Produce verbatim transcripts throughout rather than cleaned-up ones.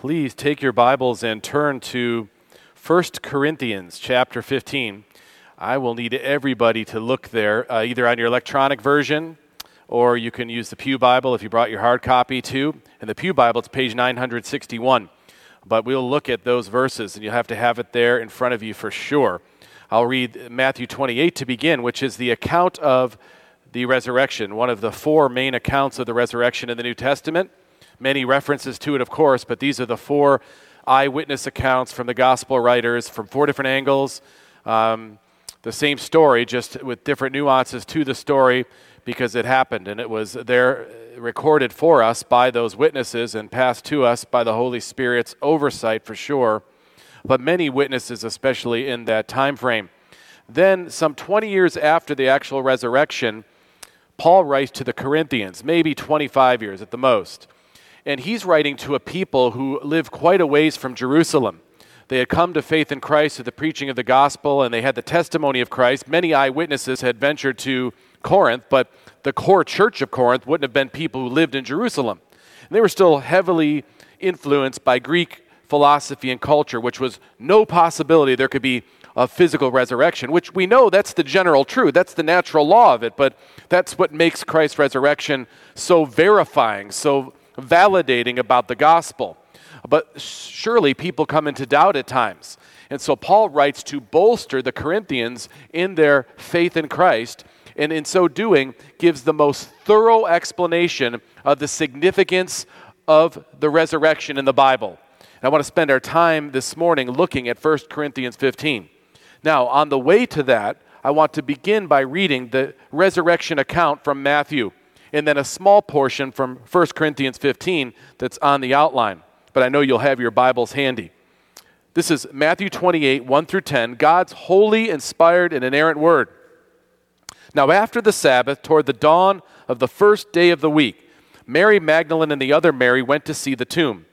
Please take your Bibles and turn to First Corinthians chapter fifteen. I will need everybody to look there, uh, either on your electronic version, or you can use the Pew Bible if you brought your hard copy too. In the Pew Bible, it's page nine sixty-one. But we'll look at those verses, and you'll have to have it there in front of you for sure. I'll read Matthew twenty-eight to begin, which is the account of the resurrection, one of the four main accounts of the resurrection in the New Testament. Many references to it, of course, but these are the four eyewitness accounts from the gospel writers from four different angles. Um, the same story, just with different nuances to the story because it happened, and it was there recorded for us by those witnesses and passed to us by the Holy Spirit's oversight for sure, but many witnesses, especially in that time frame. Then, some twenty years after the actual resurrection, Paul writes to the Corinthians, maybe twenty-five years at the most. And he's writing to a people who live quite a ways from Jerusalem. They had come to faith in Christ through the preaching of the gospel, and they had the testimony of Christ. Many eyewitnesses had ventured to Corinth, but the core church of Corinth wouldn't have been people who lived in Jerusalem. And they were still heavily influenced by Greek philosophy and culture, which was no possibility there could be a physical resurrection, which we know that's the general truth. That's the natural law of it, but that's what makes Christ's resurrection so verifying, so validating about the gospel. But surely people come into doubt at times. And so Paul writes to bolster the Corinthians in their faith in Christ, and in so doing gives the most thorough explanation of the significance of the resurrection in the Bible. And I want to spend our time this morning looking at First Corinthians fifteen. Now, on the way to that, I want to begin by reading the resurrection account from Matthew, and then a small portion from First Corinthians fifteen that's on the outline. But I know you'll have your Bibles handy. This is Matthew twenty-eight, one through ten, God's holy, inspired, and inerrant word. Now after the Sabbath, toward the dawn of the first day of the week, Mary Magdalene and the other Mary went to see the tomb.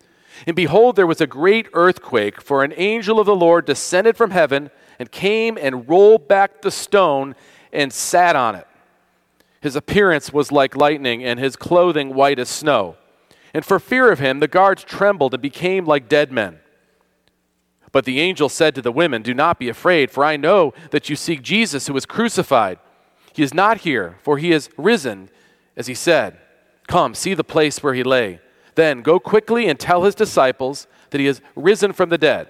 And behold, there was a great earthquake, for an angel of the Lord descended from heaven and came and rolled back the stone and sat on it. His appearance was like lightning, and his clothing white as snow. And for fear of him, the guards trembled and became like dead men. But the angel said to the women, "Do not be afraid, for I know that you seek Jesus who was crucified. He is not here, for he is risen, as he said. Come, see the place where he lay. Then go quickly and tell his disciples that he is risen from the dead.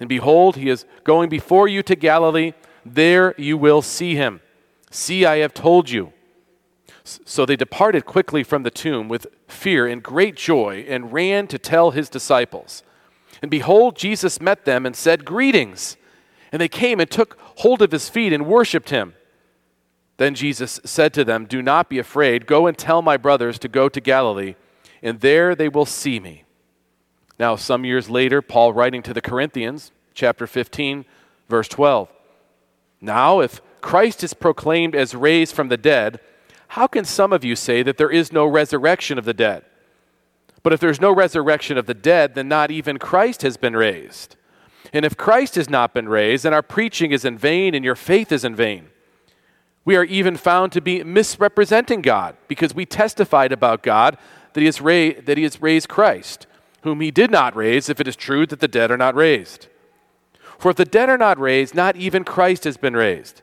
And behold, he is going before you to Galilee. There you will see him. See, I have told you." So they departed quickly from the tomb with fear and great joy and ran to tell his disciples. And behold, Jesus met them and said, "Greetings." And they came and took hold of his feet and worshipped him. Then Jesus said to them, "Do not be afraid. Go and tell my brothers to go to Galilee, and there they will see me." Now, some years later, Paul writing to the Corinthians, chapter fifteen, verse twelve. "Now, if Christ is proclaimed as raised from the dead, how can some of you say that there is no resurrection of the dead? But if there's no resurrection of the dead, then not even Christ has been raised. And if Christ has not been raised, then our preaching is in vain and your faith is in vain. We are even found to be misrepresenting God, because we testified about God that he has, ra- that he has raised Christ, whom he did not raise, if it is true that the dead are not raised. For if the dead are not raised, not even Christ has been raised.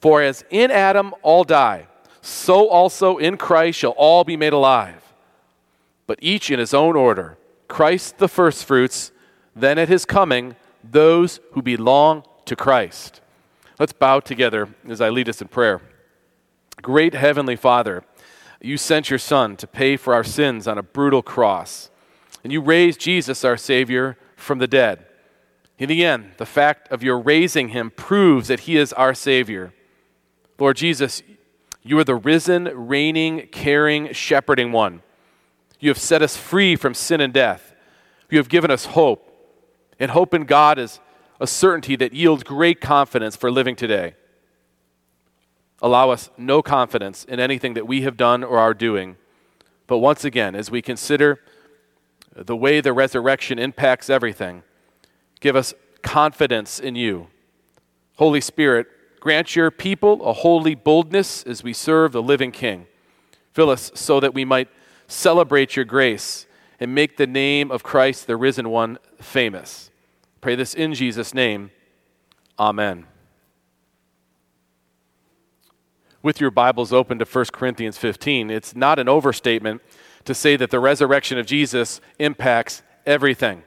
For as in Adam all die, so also in Christ shall all be made alive. But each in his own order, Christ the firstfruits, then at his coming, those who belong to Christ." Let's bow together as I lead us in prayer. Great Heavenly Father, you sent your Son to pay for our sins on a brutal cross, and you raised Jesus, our Savior, from the dead. In the end, the fact of your raising him proves that he is our Savior. Lord Jesus, you are the risen, reigning, caring, shepherding one. You have set us free from sin and death. You have given us hope, and hope in God is a certainty that yields great confidence for living today. Allow us no confidence in anything that we have done or are doing. But once again, as we consider the way the resurrection impacts everything, give us confidence in you. Holy Spirit, grant your people a holy boldness as we serve the living King. Fill us so that we might celebrate your grace and make the name of Christ, the risen one, famous. Pray this in Jesus' name. Amen. With your Bibles open to First Corinthians fifteen, it's not an overstatement to say that the resurrection of Jesus impacts everything.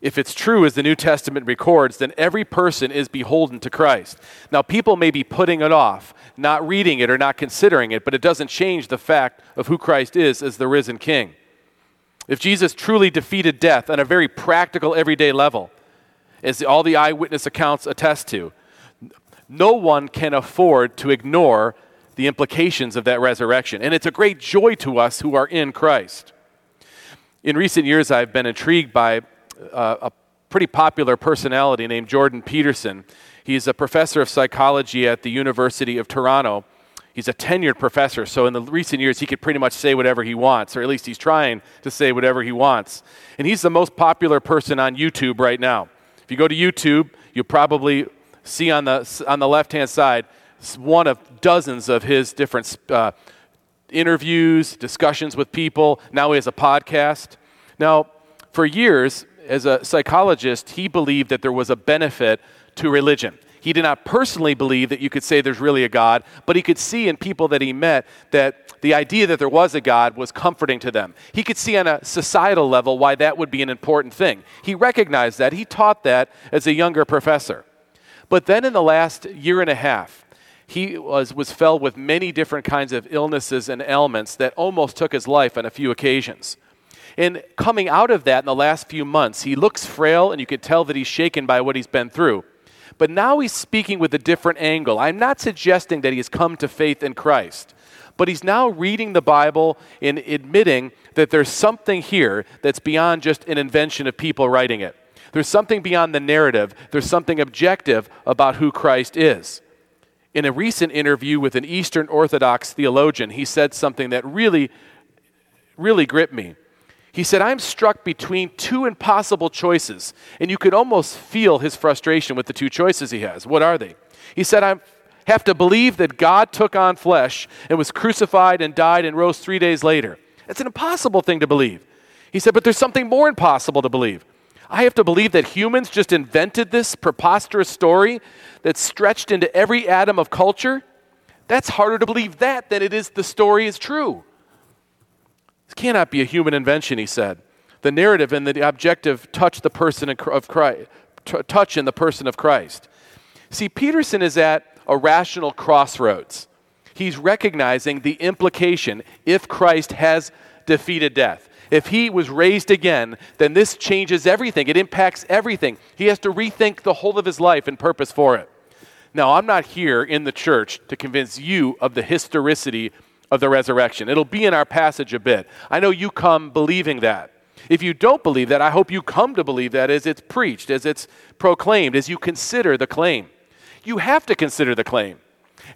If it's true, as the New Testament records, then every person is beholden to Christ. Now, people may be putting it off, not reading it or not considering it, but it doesn't change the fact of who Christ is as the risen King. If Jesus truly defeated death on a very practical, everyday level, as all the eyewitness accounts attest to, no one can afford to ignore the implications of that resurrection. And it's a great joy to us who are in Christ. In recent years, I've been intrigued by uh, a pretty popular personality named Jordan Peterson. He's a professor of psychology at the University of Toronto. He's a tenured professor, so in the recent years, he could pretty much say whatever he wants, or at least he's trying to say whatever he wants. And he's the most popular person on YouTube right now. If you go to YouTube, you'll probably see on the on the left-hand side one of dozens of his different uh, interviews, discussions with people. Now he has a podcast. Now, for years, as a psychologist, he believed that there was a benefit to religion. He did not personally believe that you could say there's really a God, but he could see in people that he met that the idea that there was a God was comforting to them. He could see on a societal level why that would be an important thing. He recognized that. He taught that as a younger professor. But then in the last year and a half, he was, was felled with many different kinds of illnesses and ailments that almost took his life on a few occasions. And coming out of that in the last few months, he looks frail, and you could tell that he's shaken by what he's been through. But now he's speaking with a different angle. I'm not suggesting that he has come to faith in Christ, but he's now reading the Bible and admitting that there's something here that's beyond just an invention of people writing it. There's something beyond the narrative. There's something objective about who Christ is. In a recent interview with an Eastern Orthodox theologian, he said something that really, really gripped me. He said, I'm struck between two impossible choices, and you could almost feel his frustration with the two choices he has. What are they? He said, I have to believe that God took on flesh and was crucified and died and rose three days later. That's an impossible thing to believe. He said, but there's something more impossible to believe. I have to believe that humans just invented this preposterous story that's stretched into every atom of culture. That's harder to believe that than it is the story is true. This cannot be a human invention, he said. The narrative and the objective touch the person of Christ, touch in the person of Christ. See, Peterson is at a rational crossroads. He's recognizing the implication if Christ has defeated death. If he was raised again, then this changes everything. It impacts everything. He has to rethink the whole of his life and purpose for it. Now, I'm not here in the church to convince you of the historicity of the resurrection. It'll be in our passage a bit. I know you come believing that. If you don't believe that, I hope you come to believe that as it's preached, as it's proclaimed, as you consider the claim. You have to consider the claim.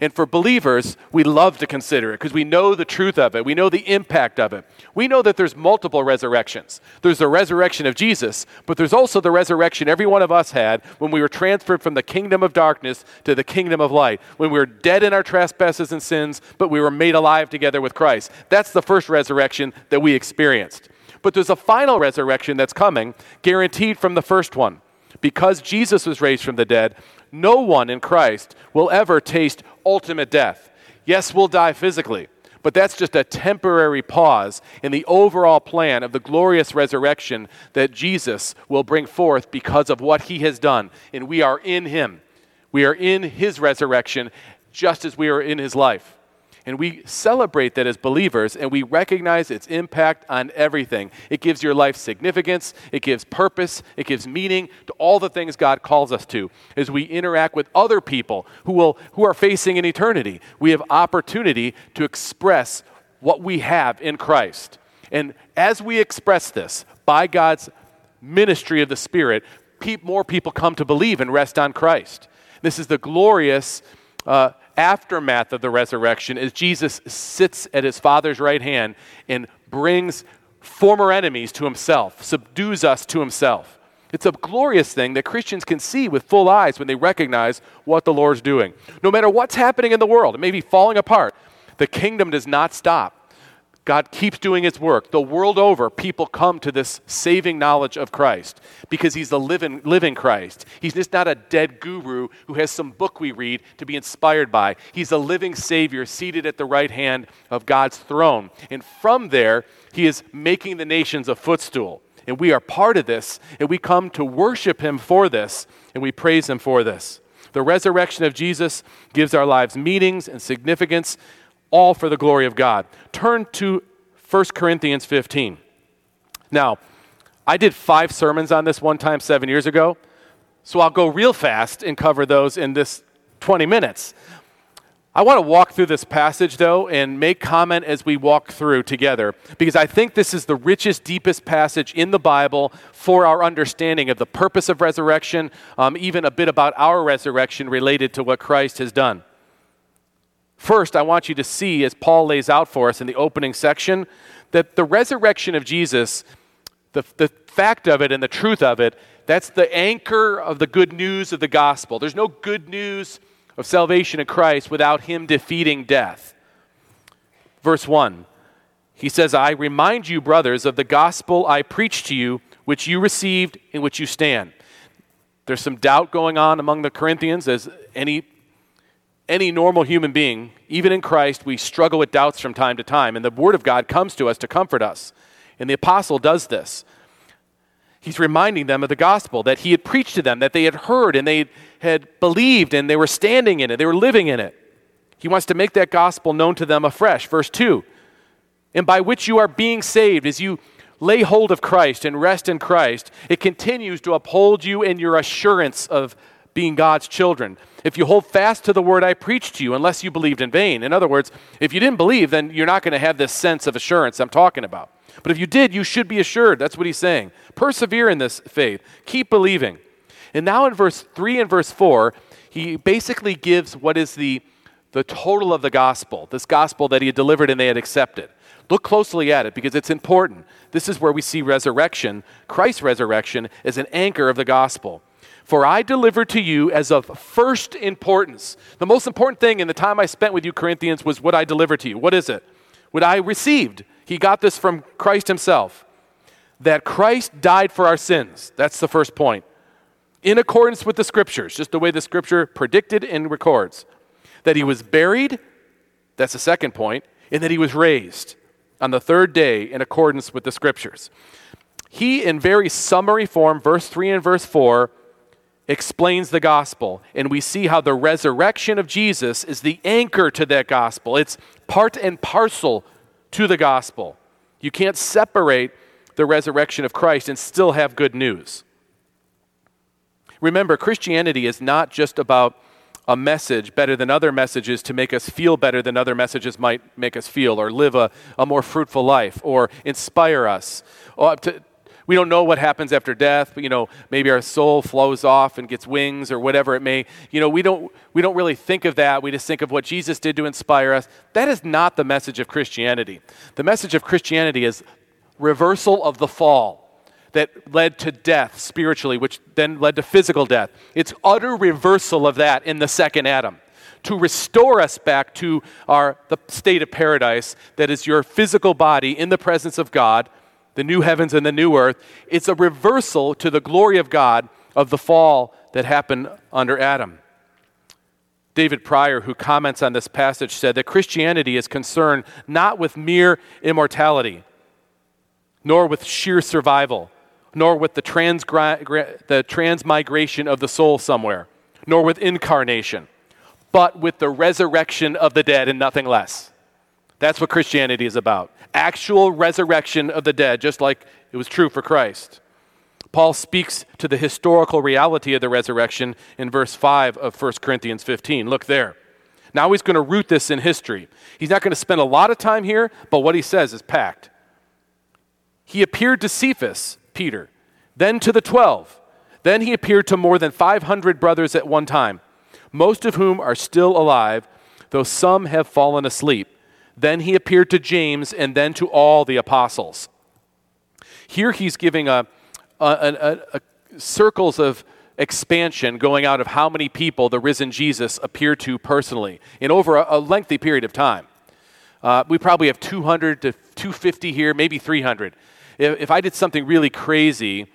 And for believers, we love to consider it because we know the truth of it. We know the impact of it. We know that there's multiple resurrections. There's the resurrection of Jesus, but there's also the resurrection every one of us had when we were transferred from the kingdom of darkness to the kingdom of light, when we were dead in our trespasses and sins, but we were made alive together with Christ. That's the first resurrection that we experienced. But there's a final resurrection that's coming, guaranteed from the first one. Because Jesus was raised from the dead, no one in Christ will ever taste ultimate death. Yes, we'll die physically, but that's just a temporary pause in the overall plan of the glorious resurrection that Jesus will bring forth because of what he has done. And we are in him. We are in his resurrection just as we are in his life. And we celebrate that as believers, and we recognize its impact on everything. It gives your life significance, it gives purpose, it gives meaning to all the things God calls us to. As we interact with other people who will who are facing an eternity, we have opportunity to express what we have in Christ. And as we express this by God's ministry of the Spirit, pe- more people come to believe and rest on Christ. This is the glorious uh, aftermath of the resurrection as Jesus sits at his Father's right hand and brings former enemies to himself, subdues us to himself. It's a glorious thing that Christians can see with full eyes when they recognize what the Lord's doing. No matter what's happening in the world, it may be falling apart, the kingdom does not stop. God keeps doing his work. The world over, people come to this saving knowledge of Christ because he's the living, living Christ. He's just not a dead guru who has some book we read to be inspired by. He's a living Savior seated at the right hand of God's throne. And from there, he is making the nations a footstool. And we are part of this, and we come to worship him for this, and we praise him for this. The resurrection of Jesus gives our lives meanings and significance, all for the glory of God. Turn to First Corinthians fifteen. Now, I did five sermons on this one time seven years ago, so I'll go real fast and cover those in this twenty minutes. I want to walk through this passage, though, and make comment as we walk through together, because I think this is the richest, deepest passage in the Bible for our understanding of the purpose of resurrection, um, even a bit about our resurrection related to what Christ has done. First, I want you to see, as Paul lays out for us in the opening section, that the resurrection of Jesus, the, the fact of it and the truth of it, that's the anchor of the good news of the gospel. There's no good news of salvation in Christ without him defeating death. Verse one, he says, I remind you, brothers, of the gospel I preached to you, which you received, in which you stand. There's some doubt going on among the Corinthians, as any, any normal human being, even in Christ, we struggle with doubts from time to time, and the Word of God comes to us to comfort us, and the apostle does this. He's reminding them of the gospel that he had preached to them, that they had heard and they had believed and they were standing in it, they were living in it. He wants to make that gospel known to them afresh. Verse two, and by which you are being saved as you lay hold of Christ and rest in Christ, it continues to uphold you in your assurance of being God's children. If you hold fast to the word I preached to you, unless you believed in vain. In other words, if you didn't believe, then you're not going to have this sense of assurance I'm talking about. But if you did, you should be assured. That's what he's saying. Persevere in this faith. Keep believing. And now in verse three and verse four, he basically gives what is the, the total of the gospel, this gospel that he had delivered and they had accepted. Look closely at it because it's important. This is where we see resurrection, Christ's resurrection, as an anchor of the gospel. For I delivered to you as of first importance. The most important thing in the time I spent with you, Corinthians, was what I delivered to you. What is it? What I received. He got this from Christ himself, that Christ died for our sins. That's the first point. In accordance with the scriptures, just the way the scripture predicted and records, that he was buried, that's the second point, and that he was raised on the third day in accordance with the scriptures. He, in very summary form, verse three and verse four, explains the gospel, and we see how the resurrection of Jesus is the anchor to that gospel. It's part and parcel to the gospel. You can't separate the resurrection of Christ and still have good news. Remember, Christianity is not just about a message better than other messages to make us feel better than other messages might make us feel, or live a, a more fruitful life, or inspire us. Or to, we don't know what happens after death, but, you know, maybe our soul flows off and gets wings or whatever it may. You know, we don't we don't really think of that. We just think of what Jesus did to inspire us. That is not the message of Christianity. The message of Christianity is reversal of the fall that led to death spiritually, which then led to physical death. It's utter reversal of that in the second Adam, to restore us back to our the state of paradise that is your physical body in the presence of God, the new heavens and the new earth. It's a reversal to the glory of God of the fall that happened under Adam. David Pryor, who comments on this passage, said that Christianity is concerned not with mere immortality, nor with sheer survival, nor with the, transgra- the transmigration of the soul somewhere, nor with incarnation, but with the resurrection of the dead and nothing less. That's what Christianity is about. Actual resurrection of the dead, just like it was true for Christ. Paul speaks to the historical reality of the resurrection in verse five of First Corinthians fifteen. Look there. Now he's going to root this in history. He's not going to spend a lot of time here, but what he says is packed. He appeared to Cephas, Peter, then to the twelve. Then he appeared to more than five hundred brothers at one time, most of whom are still alive, though some have fallen asleep. Then he appeared to James and then to all the apostles. Here he's giving a, a, a, a circles of expansion going out of how many people the risen Jesus appeared to personally in over a, a lengthy period of time. Uh, we probably have two hundred to two hundred fifty here, maybe three hundred. If, if I did something really crazy,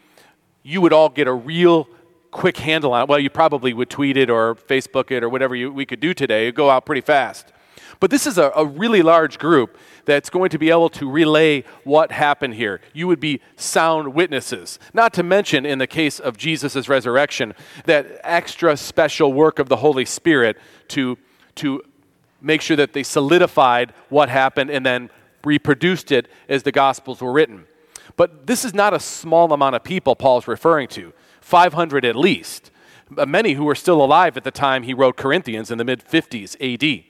you would all get a real quick handle on it. Well, you probably would tweet it or Facebook it or whatever you, we could do today. It would go out pretty fast. But this is a, a really large group that's going to be able to relay what happened here. You would be sound witnesses. Not to mention, in the case of Jesus' resurrection, that extra special work of the Holy Spirit to, to make sure that they solidified what happened and then reproduced it as the Gospels were written. But this is not a small amount of people Paul's referring to, five hundred at least, many who were still alive at the time he wrote Corinthians in the mid fifties A D.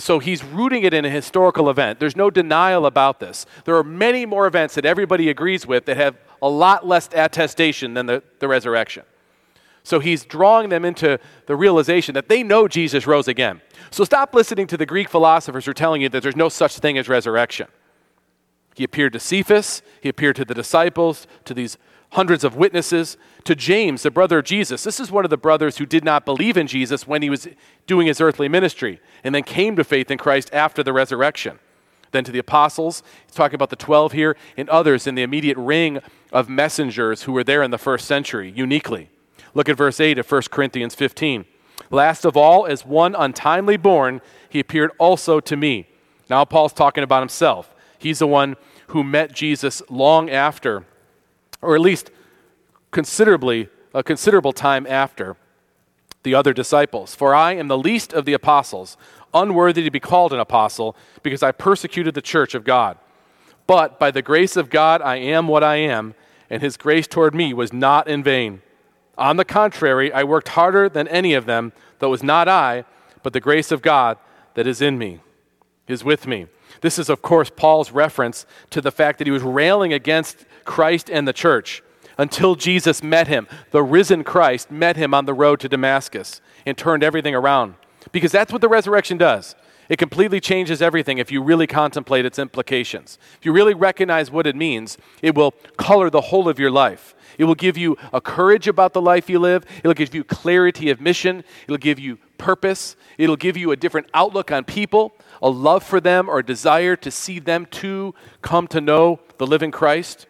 So he's rooting it in a historical event. There's no denial about this. There are many more events that everybody agrees with that have a lot less attestation than the, the resurrection. So he's drawing them into the realization that they know Jesus rose again. So stop listening to the Greek philosophers who are telling you that there's no such thing as resurrection. He appeared to Cephas. He appeared to the disciples, to these hundreds of witnesses, to James, the brother of Jesus. This is one of the brothers who did not believe in Jesus when he was doing his earthly ministry and then came to faith in Christ after the resurrection. Then to the apostles, he's talking about the twelve here, and others in the immediate ring of messengers who were there in the first century uniquely. Look at verse eight of First Corinthians fifteen. Last of all, as one untimely born, he appeared also to me. Now Paul's talking about himself. He's the one who met Jesus long after, or at least considerably, a considerable time after the other disciples. For I am the least of the apostles, unworthy to be called an apostle, because I persecuted the church of God. But by the grace of God, I am what I am, and his grace toward me was not in vain. On the contrary, I worked harder than any of them, though it was not I, but the grace of God that is in me, is with me. This is, of course, Paul's reference to the fact that he was railing against Christ and the church until Jesus met him. The risen Christ met him on the road to Damascus and turned everything around, because that's what the resurrection does. It completely changes everything if you really contemplate its implications. If you really recognize what it means, it will color the whole of your life. It will give you a courage about the life you live. It'll give you clarity of mission. It'll give you purpose. It'll give you a different outlook on people, a love for them, or a desire to see them too come to know the living Christ.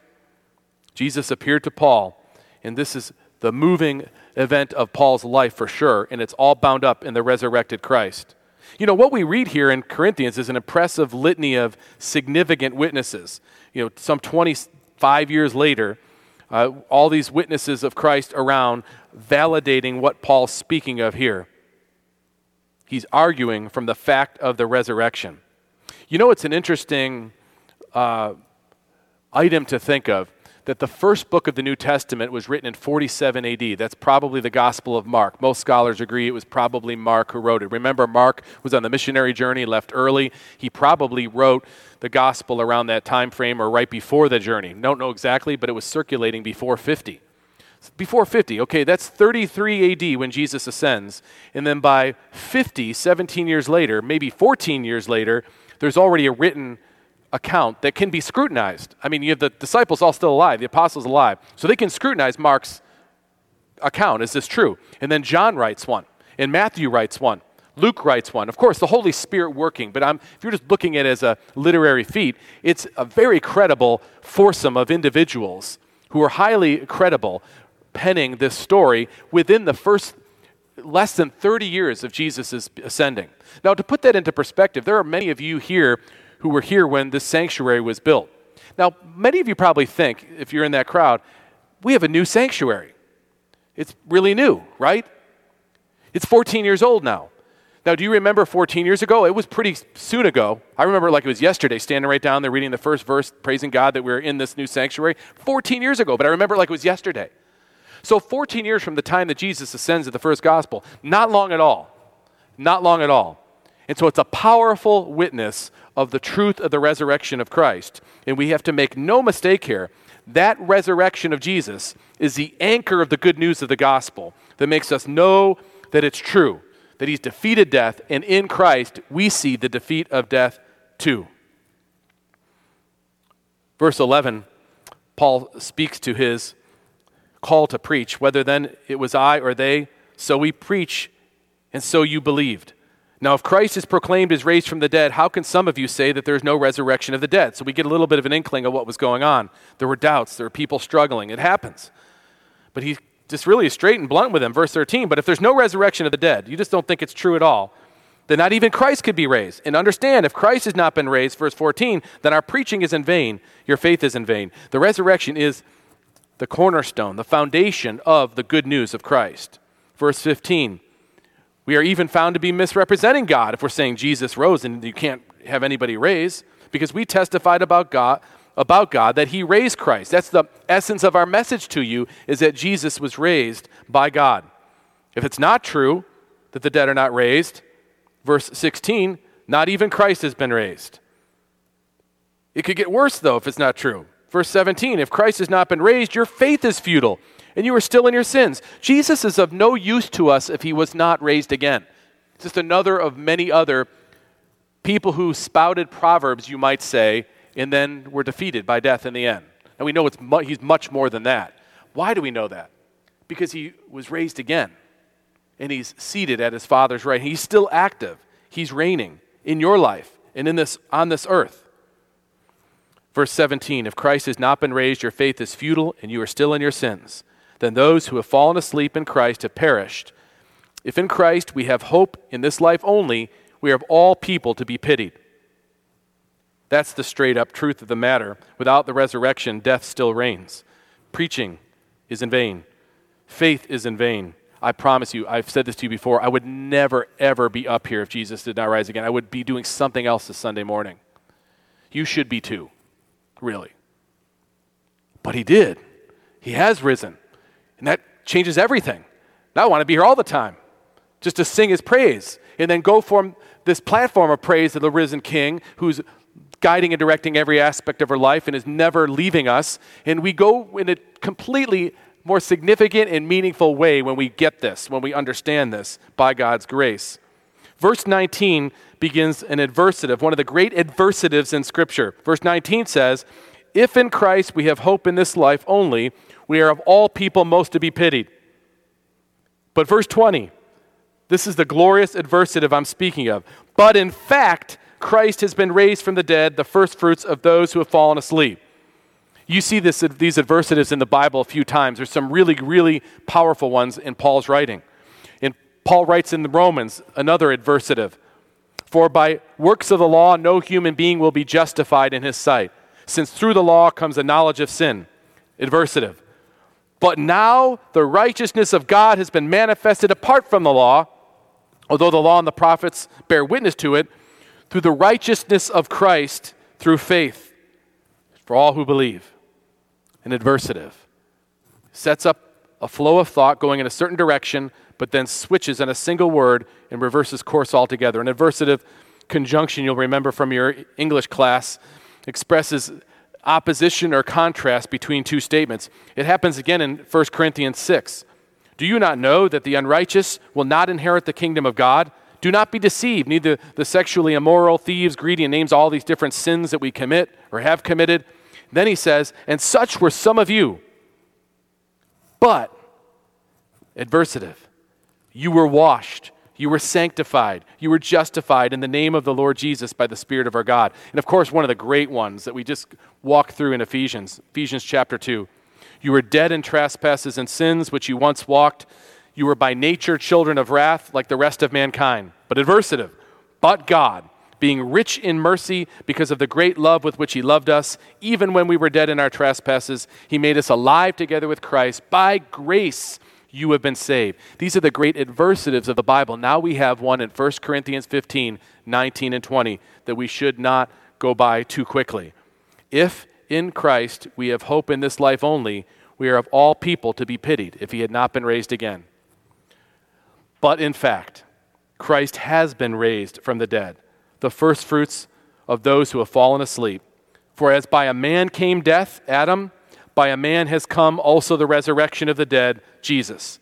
Jesus appeared to Paul, and this is the moving event of Paul's life for sure, and it's all bound up in the resurrected Christ. You know, what we read here in Corinthians is an impressive litany of significant witnesses. You know, some twenty-five years later, uh, all these witnesses of Christ around validating what Paul's speaking of here. He's arguing from the fact of the resurrection. You know, it's an interesting uh, item to think of, that the first book of the New Testament was written in forty-seven A D. That's probably the Gospel of Mark. Most scholars agree it was probably Mark who wrote it. Remember, Mark was on the missionary journey, left early. He probably wrote the Gospel around that time frame or right before the journey. Don't know exactly, but it was circulating before fifty. Before fifty, okay, that's thirty-three A D when Jesus ascends. And then by fifty, seventeen years later, maybe fourteen years later, there's already a written account that can be scrutinized. I mean, you have the disciples all still alive, the apostles alive. So they can scrutinize Mark's account. Is this true? And then John writes one, and Matthew writes one, Luke writes one. Of course, the Holy Spirit working, but I'm, if you're just looking at it as a literary feat, it's a very credible foursome of individuals who are highly credible penning this story within the first less than thirty years of Jesus' ascending. Now, to put that into perspective, there are many of you here who were here when this sanctuary was built. Now, many of you probably think, if you're in that crowd, we have a new sanctuary. It's really new, right? It's fourteen years old now. Now, do you remember fourteen years ago? It was pretty soon ago. I remember like it was yesterday, standing right down there reading the first verse, praising God that we were in this new sanctuary. fourteen years ago, but I remember like it was yesterday. So fourteen years from the time that Jesus ascends at the first gospel, not long at all. Not long at all. And so it's a powerful witness of the truth of the resurrection of Christ. And we have to make no mistake here. That resurrection of Jesus is the anchor of the good news of the gospel that makes us know that it's true, that he's defeated death, and in Christ we see the defeat of death too. Verse eleven, Paul speaks to his call to preach. Whether then it was I or they, so we preach, and so you believed. Now, if Christ is proclaimed as raised from the dead, how can some of you say that there is no resurrection of the dead? So we get a little bit of an inkling of what was going on. There were doubts. There were people struggling. It happens. But he just really is straight and blunt with them. Verse thirteen, but if there's no resurrection of the dead, you just don't think it's true at all, then not even Christ could be raised. And understand, if Christ has not been raised, verse fourteen, then our preaching is in vain. Your faith is in vain. The resurrection is the cornerstone, the foundation of the good news of Christ. Verse fifteen, we are even found to be misrepresenting God if we're saying Jesus rose and you can't have anybody raise, because we testified about God, about God that he raised Christ. That's the essence of our message to you, is that Jesus was raised by God. If it's not true that the dead are not raised, verse sixteen, not even Christ has been raised. It could get worse, though, if it's not true. Verse seventeen, if Christ has not been raised, your faith is futile, and you are still in your sins. Jesus is of no use to us if he was not raised again. It's just another of many other people who spouted proverbs, you might say, and then were defeated by death in the end. And we know it's mu- he's much more than that. Why do we know that? Because he was raised again, and he's seated at his Father's right hand. He's still active. He's reigning in your life and in this on this earth. Verse seventeen, if Christ has not been raised, your faith is futile, and you are still in your sins. Then those who have fallen asleep in Christ have perished. If in Christ we have hope in this life only, we are of all people to be pitied. That's the straight-up truth of the matter. Without the resurrection, death still reigns. Preaching is in vain. Faith is in vain. I promise you, I've said this to you before, I would never, ever be up here if Jesus did not rise again. I would be doing something else this Sunday morning. You should be too, really. But he did. He has risen. And that changes everything. And I want to be here all the time just to sing his praise and then go from this platform of praise to the risen King who's guiding and directing every aspect of our life and is never leaving us. And we go in a completely more significant and meaningful way when we get this, when we understand this by God's grace. Verse nineteen begins an adversative, one of the great adversatives in Scripture. Verse nineteen says, if in Christ we have hope in this life only, we are of all people most to be pitied. But verse twenty, this is the glorious adversative I'm speaking of. But in fact, Christ has been raised from the dead, the firstfruits of those who have fallen asleep. You see this, these adversatives in the Bible a few times. There's some really, really powerful ones in Paul's writing. And Paul writes in the Romans, another adversative. For by works of the law, no human being will be justified in his sight, since through the law comes a knowledge of sin. Adversative. But now the righteousness of God has been manifested apart from the law, although the law and the prophets bear witness to it, through the righteousness of Christ through faith for all who believe. An adversative. Sets up a flow of thought going in a certain direction, but then switches on a single word and reverses course altogether. An adversative conjunction, you'll remember from your English class, expresses opposition or contrast between two statements. It happens again in First Corinthians six. Do you not know that the unrighteous will not inherit the kingdom of God? Do not be deceived, neither the sexually immoral, thieves, greedy, and names all these different sins that we commit or have committed. Then he says, and such were some of you, but, adversative, you were washed, you were sanctified, you were justified in the name of the Lord Jesus by the Spirit of our God. And of course, one of the great ones that we just walked through in Ephesians, Ephesians chapter two. You were dead in trespasses and sins which you once walked. You were by nature children of wrath like the rest of mankind. But adversative, but God, being rich in mercy because of the great love with which he loved us, even when we were dead in our trespasses, he made us alive together with Christ. By grace you have been saved. These are the great adversatives of the Bible. Now we have one in First Corinthians fifteen, nineteen, and twenty that we should not go by too quickly. If in Christ we have hope in this life only, we are of all people to be pitied if he had not been raised again. But in fact, Christ has been raised from the dead, the firstfruits of those who have fallen asleep. For as by a man came death, Adam, by a man has come also the resurrection of the dead, Jesus.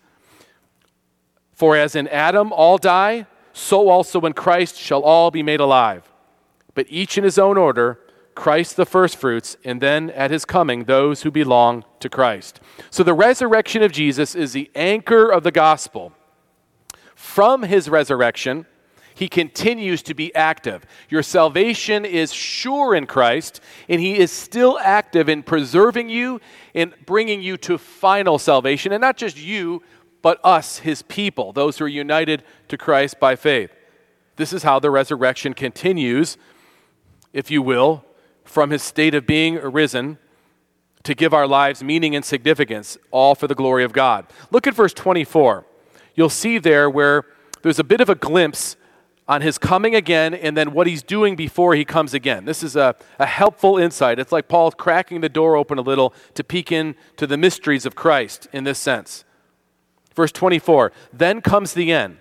For as in Adam all die, so also in Christ shall all be made alive. But each in his own order, Christ the firstfruits, and then at his coming, those who belong to Christ. So the resurrection of Jesus is the anchor of the gospel. From his resurrection, he continues to be active. Your salvation is sure in Christ, and he is still active in preserving you and bringing you to final salvation, and not just you, but us, his people, those who are united to Christ by faith. This is how the resurrection continues, if you will, from his state of being arisen to give our lives meaning and significance, all for the glory of God. Look at verse twenty-four. You'll see there where there's a bit of a glimpse on his coming again and then what he's doing before he comes again. This is a, a helpful insight. It's like Paul cracking the door open a little to peek into the mysteries of Christ in this sense. Verse twenty-four, then comes the end,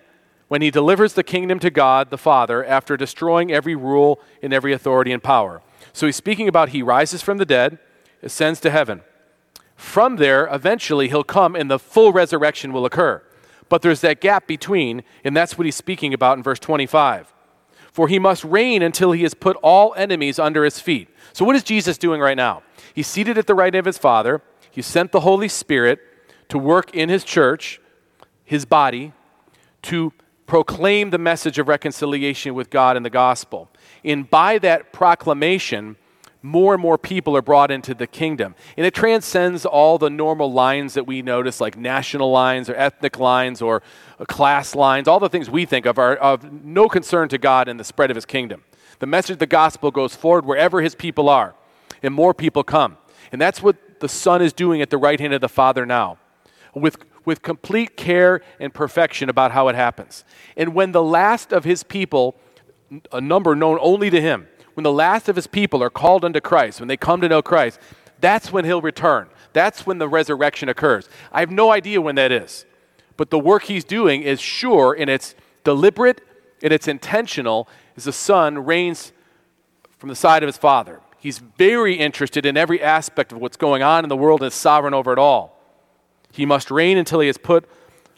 when he delivers the kingdom to God the Father after destroying every rule and every authority and power. So he's speaking about he rises from the dead, ascends to heaven. From there, eventually he'll come and the full resurrection will occur. But there's that gap between, and that's what he's speaking about in verse twenty-five. For he must reign until he has put all enemies under his feet. So what is Jesus doing right now? He's seated at the right hand of his Father. He sent the Holy Spirit to work in his church, his body, to proclaim the message of reconciliation with God in the gospel. And by that proclamation, more and more people are brought into the kingdom. And it transcends all the normal lines that we notice, like national lines or ethnic lines or class lines. All the things we think of are of no concern to God in the spread of his kingdom. The message of the gospel goes forward wherever his people are, and more people come. And that's what the Son is doing at the right hand of the Father now, with with complete care and perfection about how it happens. And when the last of his people, a number known only to him, when the last of his people are called unto Christ, when they come to know Christ, that's when he'll return. That's when the resurrection occurs. I have no idea when that is. But the work he's doing is sure, and it's deliberate, and it's intentional, as the Son reigns from the side of his Father. He's very interested in every aspect of what's going on in the world and is sovereign over it all. He must reign until he has put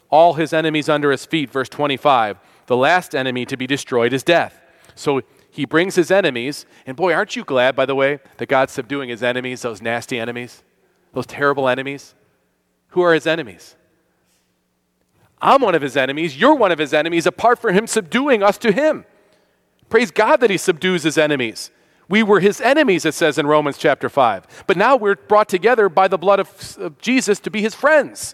all his enemies under his feet. Verse twenty-five, the last enemy to be destroyed is death. So he brings his enemies, and boy, aren't you glad, by the way, that God's subduing his enemies, those nasty enemies, those terrible enemies? Who are his enemies? I'm one of his enemies. You're one of his enemies, apart from him subduing us to him. Praise God that he subdues his enemies. We were his enemies, it says in Romans chapter five. But now we're brought together by the blood of, of Jesus to be his friends.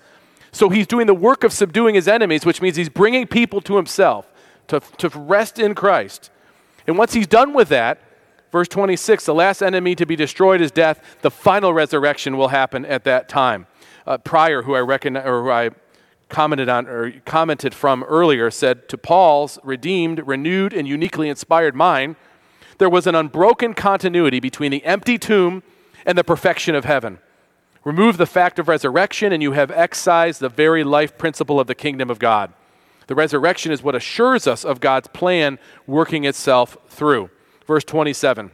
So he's doing the work of subduing his enemies, which means he's bringing people to himself, to, to rest in Christ. And once he's done with that, verse twenty-six, the last enemy to be destroyed is death. The final resurrection will happen at that time. Uh, Pryor, who I, reckon, or who I commented on or commented from earlier, said, to Paul's redeemed, renewed, and uniquely inspired mind, there was an unbroken continuity between the empty tomb and the perfection of heaven. Remove the fact of resurrection, and you have excised the very life principle of the kingdom of God. The resurrection is what assures us of God's plan working itself through. Verse twenty-seven,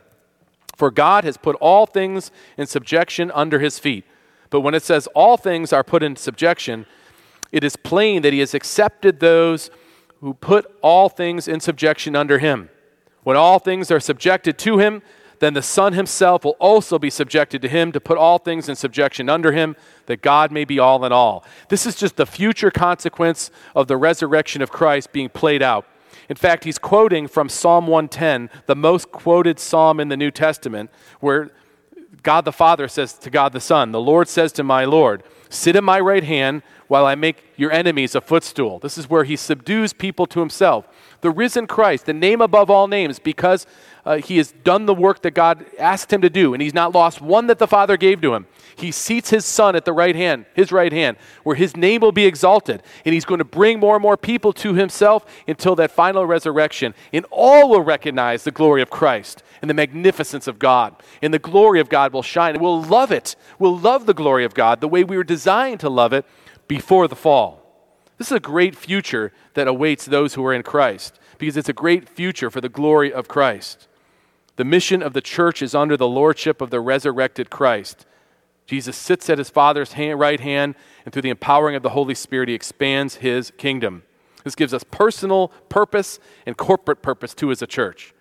for God has put all things in subjection under his feet. But when it says all things are put in subjection, it is plain that he has accepted those who put all things in subjection under him. When all things are subjected to him, then the Son himself will also be subjected to him to put all things in subjection under him, that God may be all in all. This is just the future consequence of the resurrection of Christ being played out. In fact, he's quoting from Psalm one ten, the most quoted psalm in the New Testament, where God the Father says to God the Son, the Lord says to my Lord, sit at my right hand while I make your enemies a footstool. This is where he subdues people to himself. The risen Christ, the name above all names, because uh, he has done the work that God asked him to do, and he's not lost one that the Father gave to him. He seats his Son at the right hand, his right hand, where his name will be exalted, and he's going to bring more and more people to himself until that final resurrection, and all will recognize the glory of Christ and the magnificence of God, and the glory of God will shine. We'll love it. We'll love the glory of God the way we were designed to love it before the fall. This is a great future that awaits those who are in Christ, because it's a great future for the glory of Christ. The mission of the church is under the lordship of the resurrected Christ. Jesus sits at his Father's hand, right hand, and through the empowering of the Holy Spirit, he expands his kingdom. This gives us personal purpose and corporate purpose too as a church.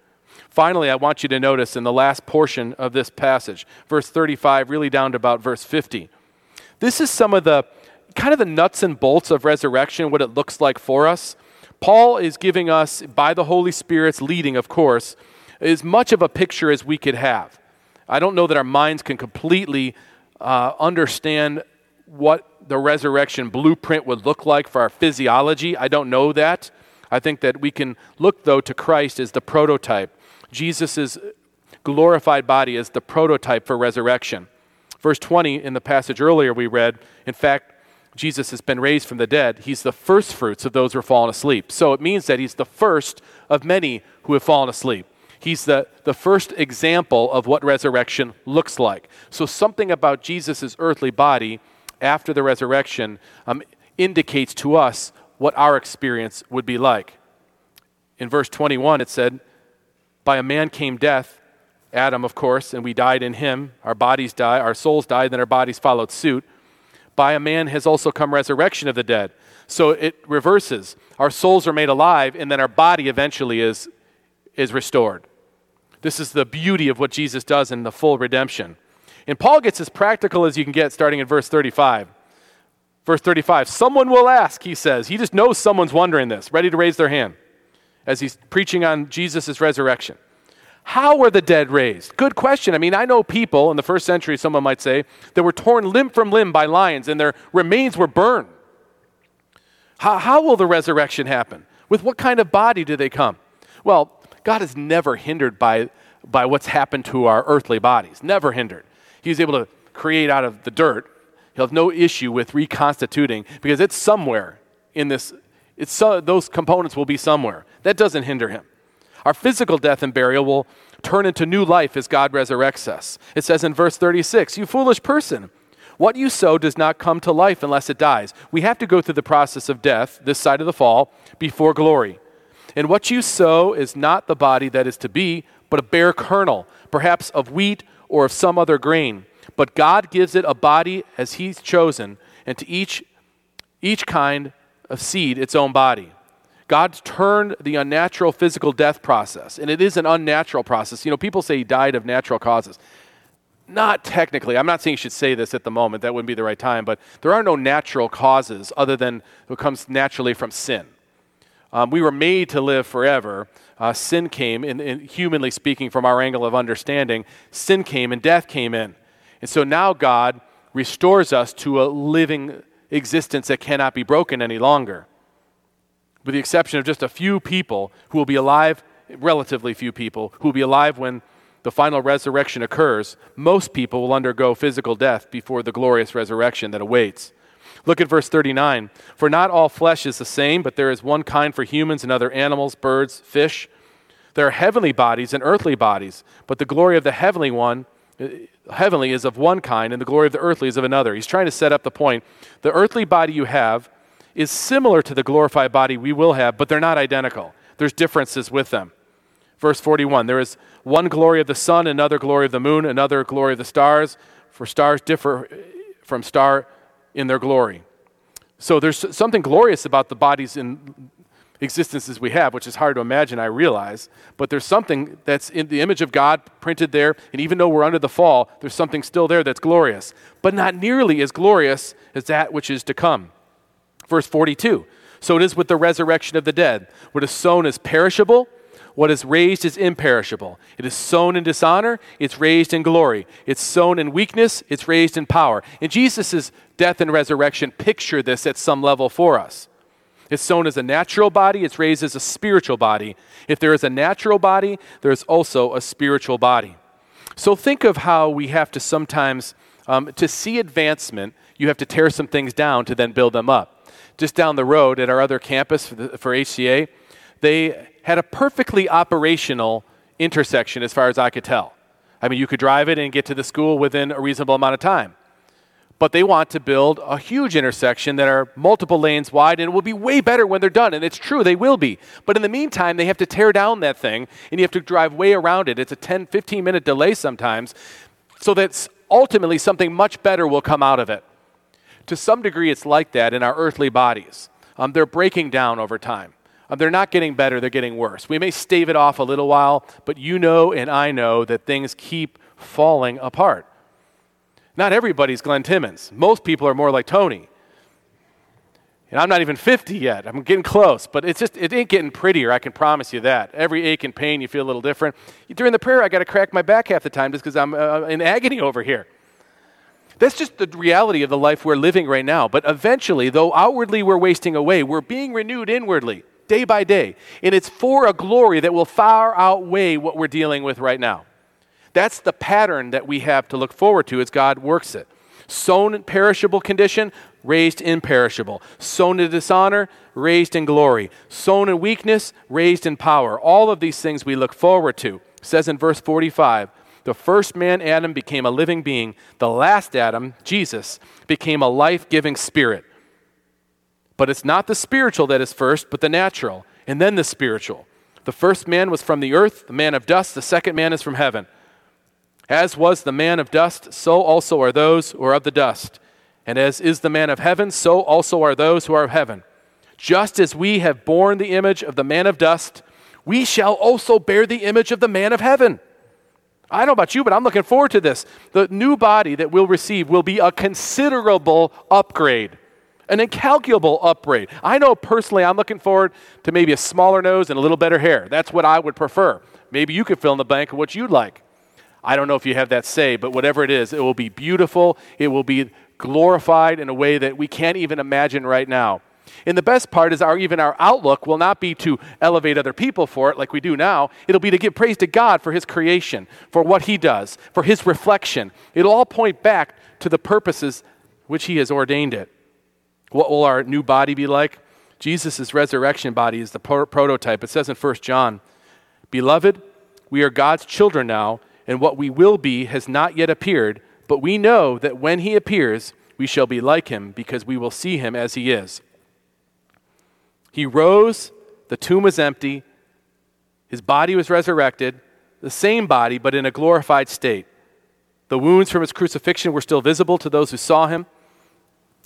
Finally, I want you to notice in the last portion of this passage, verse thirty-five, really down to about verse fifty. This is some of the, kind of the nuts and bolts of resurrection, what it looks like for us. Paul is giving us, by the Holy Spirit's leading, of course, as much of a picture as we could have. I don't know that our minds can completely uh, understand what the resurrection blueprint would look like for our physiology. I don't know that. I think that we can look, though, to Christ as the prototype. Jesus' glorified body is the prototype for resurrection. Verse twenty in the passage earlier we read, in fact, Jesus has been raised from the dead. He's the first fruits of those who are fallen asleep. So it means that he's the first of many who have fallen asleep. He's the, the first example of what resurrection looks like. So something about Jesus' earthly body after the resurrection um, indicates to us what our experience would be like. In verse twenty-one it said, by a man came death, Adam, of course, and we died in him. Our bodies die, our souls die, then our bodies followed suit. By a man has also come resurrection of the dead. So it reverses. Our souls are made alive, and then our body eventually is, is restored. This is the beauty of what Jesus does in the full redemption. And Paul gets as practical as you can get starting in verse thirty-five. Verse thirty-five, someone will ask, he says. He just knows someone's wondering this, ready to raise their hand, as he's preaching on Jesus' resurrection. How were the dead raised? Good question. I mean, I know people in the first century, someone might say, that were torn limb from limb by lions and their remains were burned. How, how will the resurrection happen? With what kind of body do they come? Well, God is never hindered by, by what's happened to our earthly bodies. Never hindered. He's able to create out of the dirt. He'll have no issue with reconstituting because it's somewhere in this. It's so, those components will be somewhere. That doesn't hinder him. Our physical death and burial will turn into new life as God resurrects us. It says in verse thirty-six, you foolish person, what you sow does not come to life unless it dies. We have to go through the process of death, this side of the fall, before glory. And what you sow is not the body that is to be, but a bare kernel, perhaps of wheat or of some other grain. But God gives it a body as he's chosen, and to each, each kind of seed its own body. God's turned the unnatural physical death process, and it is an unnatural process. You know, people say he died of natural causes. Not technically. I'm not saying you should say this at the moment. That wouldn't be the right time. But there are no natural causes other than what comes naturally from sin. Um, we were made to live forever. Uh, sin came, in, in, humanly speaking, from our angle of understanding. Sin came and death came in. And so now God restores us to a living existence that cannot be broken any longer, with the exception of just a few people who will be alive, relatively few people, who will be alive when the final resurrection occurs. Most people will undergo physical death before the glorious resurrection that awaits. Look at verse thirty-nine. For not all flesh is the same, but there is one kind for humans and other animals, birds, fish. There are heavenly bodies and earthly bodies, but the glory of the heavenly one, heavenly is of one kind, and the glory of the earthly is of another. He's trying to set up the point. The earthly body you have is similar to the glorified body we will have, but they're not identical. There's differences with them. Verse forty-one, there is one glory of the sun, another glory of the moon, another glory of the stars, for stars differ from star in their glory. So there's something glorious about the bodies and existences we have, which is hard to imagine, I realize, but there's something that's in the image of God printed there, and even though we're under the fall, there's something still there that's glorious, but not nearly as glorious as that which is to come. Verse forty-two, so it is with the resurrection of the dead. What is sown is perishable, what is raised is imperishable. It is sown in dishonor, it's raised in glory. It's sown in weakness, it's raised in power. And Jesus' death and resurrection picture this at some level for us. It's sown as a natural body, it's raised as a spiritual body. If there is a natural body, there is also a spiritual body. So think of how we have to sometimes, um, to see advancement, you have to tear some things down to then build them up. Just down the road at our other campus for, the, for H C A, they had a perfectly operational intersection as far as I could tell. I mean, you could drive it and get to the school within a reasonable amount of time. but they want to build a huge intersection that are multiple lanes wide, and it will be way better when they're done. And it's true, they will be. But in the meantime, they have to tear down that thing, and you have to drive way around it. It's a ten, fifteen-minute delay sometimes, so that ultimately something much better will come out of it. To some degree, it's like that in our earthly bodies. Um, they're breaking down over time. Um, they're not getting better, they're getting worse. We may stave it off a little while, but you know and I know that things keep falling apart. Not everybody's Glenn Timmons. Most people are more like Tony. And I'm not even fifty yet. I'm getting close, but it's just, it ain't getting prettier, I can promise you that. Every ache and pain, you feel a little different. During the prayer, I got to crack my back half the time just because I'm uh, in agony over here. That's just the reality of the life we're living right now. But eventually, though outwardly we're wasting away, we're being renewed inwardly, day by day. And it's for a glory that will far outweigh what we're dealing with right now. That's the pattern that we have to look forward to as God works it. Sown in perishable condition, raised imperishable. Sown in dishonor, raised in glory. Sown in weakness, raised in power. All of these things we look forward to. It says in verse forty-five, the first man, Adam, became a living being. The last Adam, Jesus, became a life-giving spirit. But it's not the spiritual that is first, but the natural, and then the spiritual. The first man was from the earth, the man of dust. The second man is from heaven. As was the man of dust, so also are those who are of the dust. And as is the man of heaven, so also are those who are of heaven. Just as we have borne the image of the man of dust, we shall also bear the image of the man of heaven. I don't know about you, but I'm looking forward to this. The new body that we'll receive will be a considerable upgrade, an incalculable upgrade. I know personally I'm looking forward to maybe a smaller nose and a little better hair. That's what I would prefer. Maybe you could fill in the blank of what you'd like. I don't know if you have that say, but whatever it is, it will be beautiful. It will be glorified in a way that we can't even imagine right now. And the best part is our even our outlook will not be to elevate other people for it like we do now. It'll be to give praise to God for his creation, for what he does, for his reflection. It'll all point back to the purposes which he has ordained it. What will our new body be like? Jesus' resurrection body is the pro- prototype. It says in First John, beloved, we are God's children now, and what we will be has not yet appeared, but we know that when he appears, we shall be like him, because we will see him as he is. He rose, the tomb was empty, his body was resurrected, the same body, but in a glorified state. The wounds from his crucifixion were still visible to those who saw him.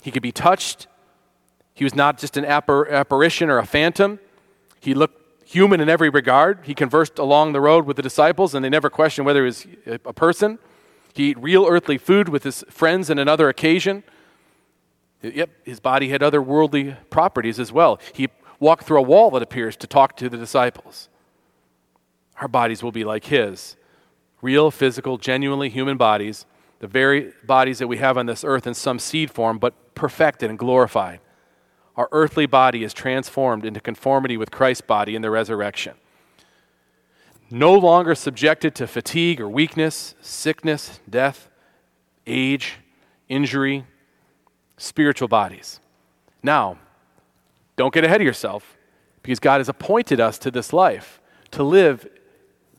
He could be touched. He was not just an appar- apparition or a phantom. He looked human in every regard. He conversed along the road with the disciples, and they never questioned whether he was a person. He ate real earthly food with his friends on another occasion. Yep, his body had other worldly properties as well. He walked through a wall, that appears, to talk to the disciples. Our bodies will be like his. Real, physical, genuinely human bodies, the very bodies that we have on this earth in some seed form, but perfected and glorified. Our earthly body is transformed into conformity with Christ's body in the resurrection. No longer subjected to fatigue or weakness, sickness, death, age, injury, spiritual bodies. Now, don't get ahead of yourself, because God has appointed us to this life, to live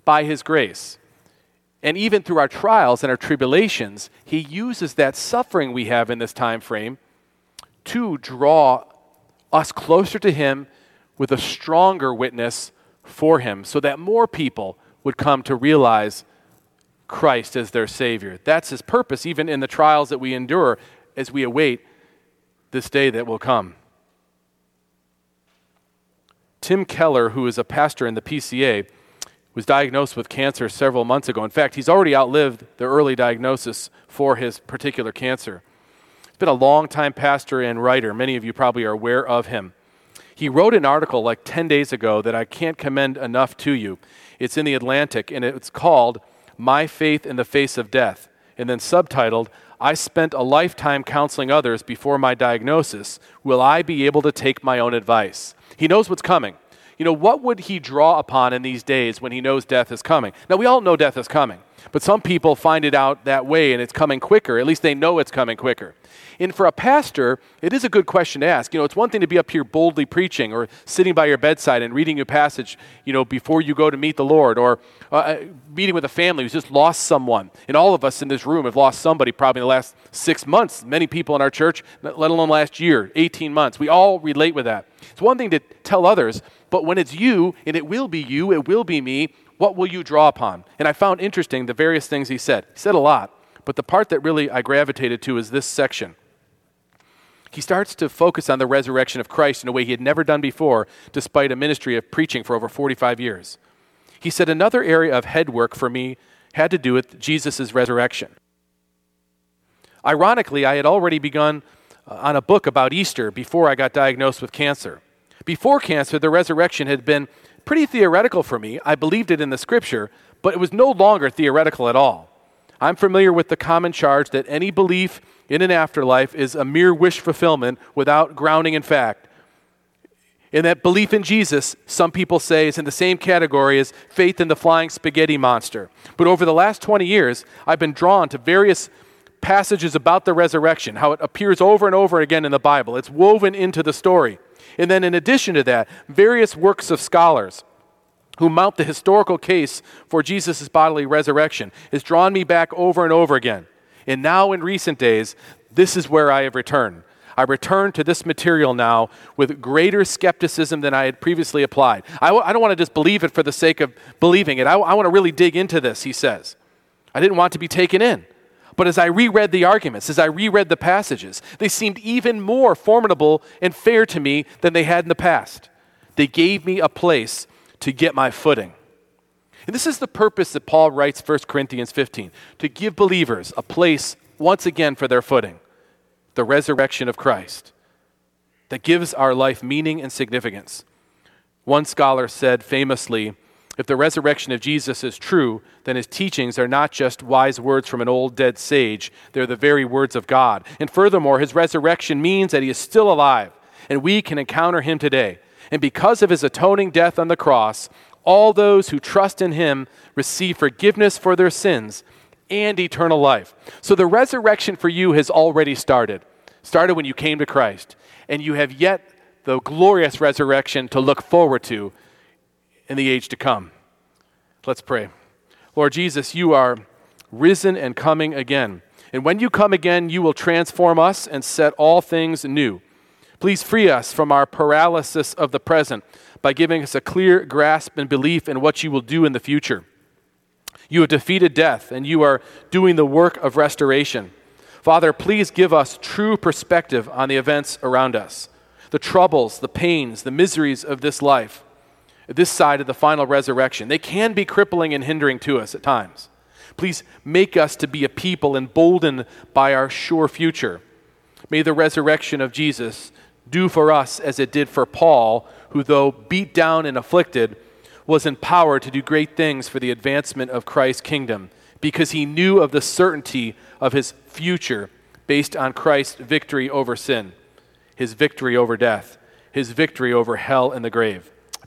by his grace. And even through our trials and our tribulations, he uses that suffering we have in this time frame to draw us closer to him with a stronger witness for him, so that more people would come to realize Christ as their Savior. That's his purpose, even in the trials that we endure as we await this day that will come. Tim Keller, who is a pastor in the P C A, was diagnosed with cancer several months ago. In fact, he's already outlived the early diagnosis for his particular cancer. He's been a long-time pastor and writer. Many of you probably are aware of him. He wrote an article like ten days ago that I can't commend enough to you. It's in the Atlantic, and it's called My Faith in the Face of Death, and then subtitled, I Spent a Lifetime Counseling Others Before My Diagnosis. Will I Be Able to Take My Own Advice? He knows what's coming. you know, what would he draw upon in these days when he knows death is coming? Now, we all know death is coming, but some people find it out that way and it's coming quicker. At least they know it's coming quicker. And for a pastor, it is a good question to ask. You know, it's one thing to be up here boldly preaching or sitting by your bedside and reading your passage, you know, before you go to meet the Lord, or uh, meeting with a family who's just lost someone. And all of us in this room have lost somebody probably in the last six months. Many people in our church, let alone last year, eighteen months. We all relate with that. It's one thing to tell others, but when it's you, and it will be you, it will be me, what will you draw upon? And I found interesting the various things he said. He said a lot, but the part that really I gravitated to is this section. He starts to focus on the resurrection of Christ in a way he had never done before, despite a ministry of preaching for over forty-five years. He said, another area of headwork for me had to do with Jesus' resurrection. Ironically, I had already begun on a book about Easter before I got diagnosed with cancer. Before cancer, the resurrection had been pretty theoretical for me. I believed it in the scripture, but it was no longer theoretical at all. I'm familiar with the common charge that any belief in an afterlife is a mere wish fulfillment without grounding in fact. And that belief in Jesus, some people say, is in the same category as faith in the flying spaghetti monster. But over the last twenty years, I've been drawn to various passages about the resurrection, how it appears over and over again in the Bible. It's woven into the story. And then in addition to that, various works of scholars who mount the historical case for Jesus' bodily resurrection has drawn me back over and over again. And now in recent days, this is where I have returned. I return to this material now with greater skepticism than I had previously applied. I, w- I don't want to just believe it for the sake of believing it. I, w- I want to really dig into this, he says. I didn't want to be taken in. But as I reread the arguments, as I reread the passages, they seemed even more formidable and fair to me than they had in the past. They gave me a place to get my footing. And this is the purpose that Paul writes First Corinthians fifteen, to give believers a place once again for their footing, the resurrection of Christ, that gives our life meaning and significance. One scholar said famously, if the resurrection of Jesus is true, then his teachings are not just wise words from an old dead sage, they're the very words of God. And furthermore, his resurrection means that he is still alive, and we can encounter him today. And because of his atoning death on the cross, all those who trust in him receive forgiveness for their sins and eternal life. So the resurrection for you has already started. Started when you came to Christ. And you have yet the glorious resurrection to look forward to in the age to come. Let's pray. Lord Jesus, you are risen and coming again. And when you come again, you will transform us and set all things new. Please free us from our paralysis of the present by giving us a clear grasp and belief in what you will do in the future. You have defeated death, and you are doing the work of restoration. Father, please give us true perspective on the events around us, the troubles, the pains, the miseries of this life, this side of the final resurrection. They can be crippling and hindering to us at times. Please make us to be a people emboldened by our sure future. May the resurrection of Jesus do for us as it did for Paul, who though beat down and afflicted, was empowered to do great things for the advancement of Christ's kingdom, because he knew of the certainty of his future based on Christ's victory over sin, his victory over death, his victory over hell and the grave. I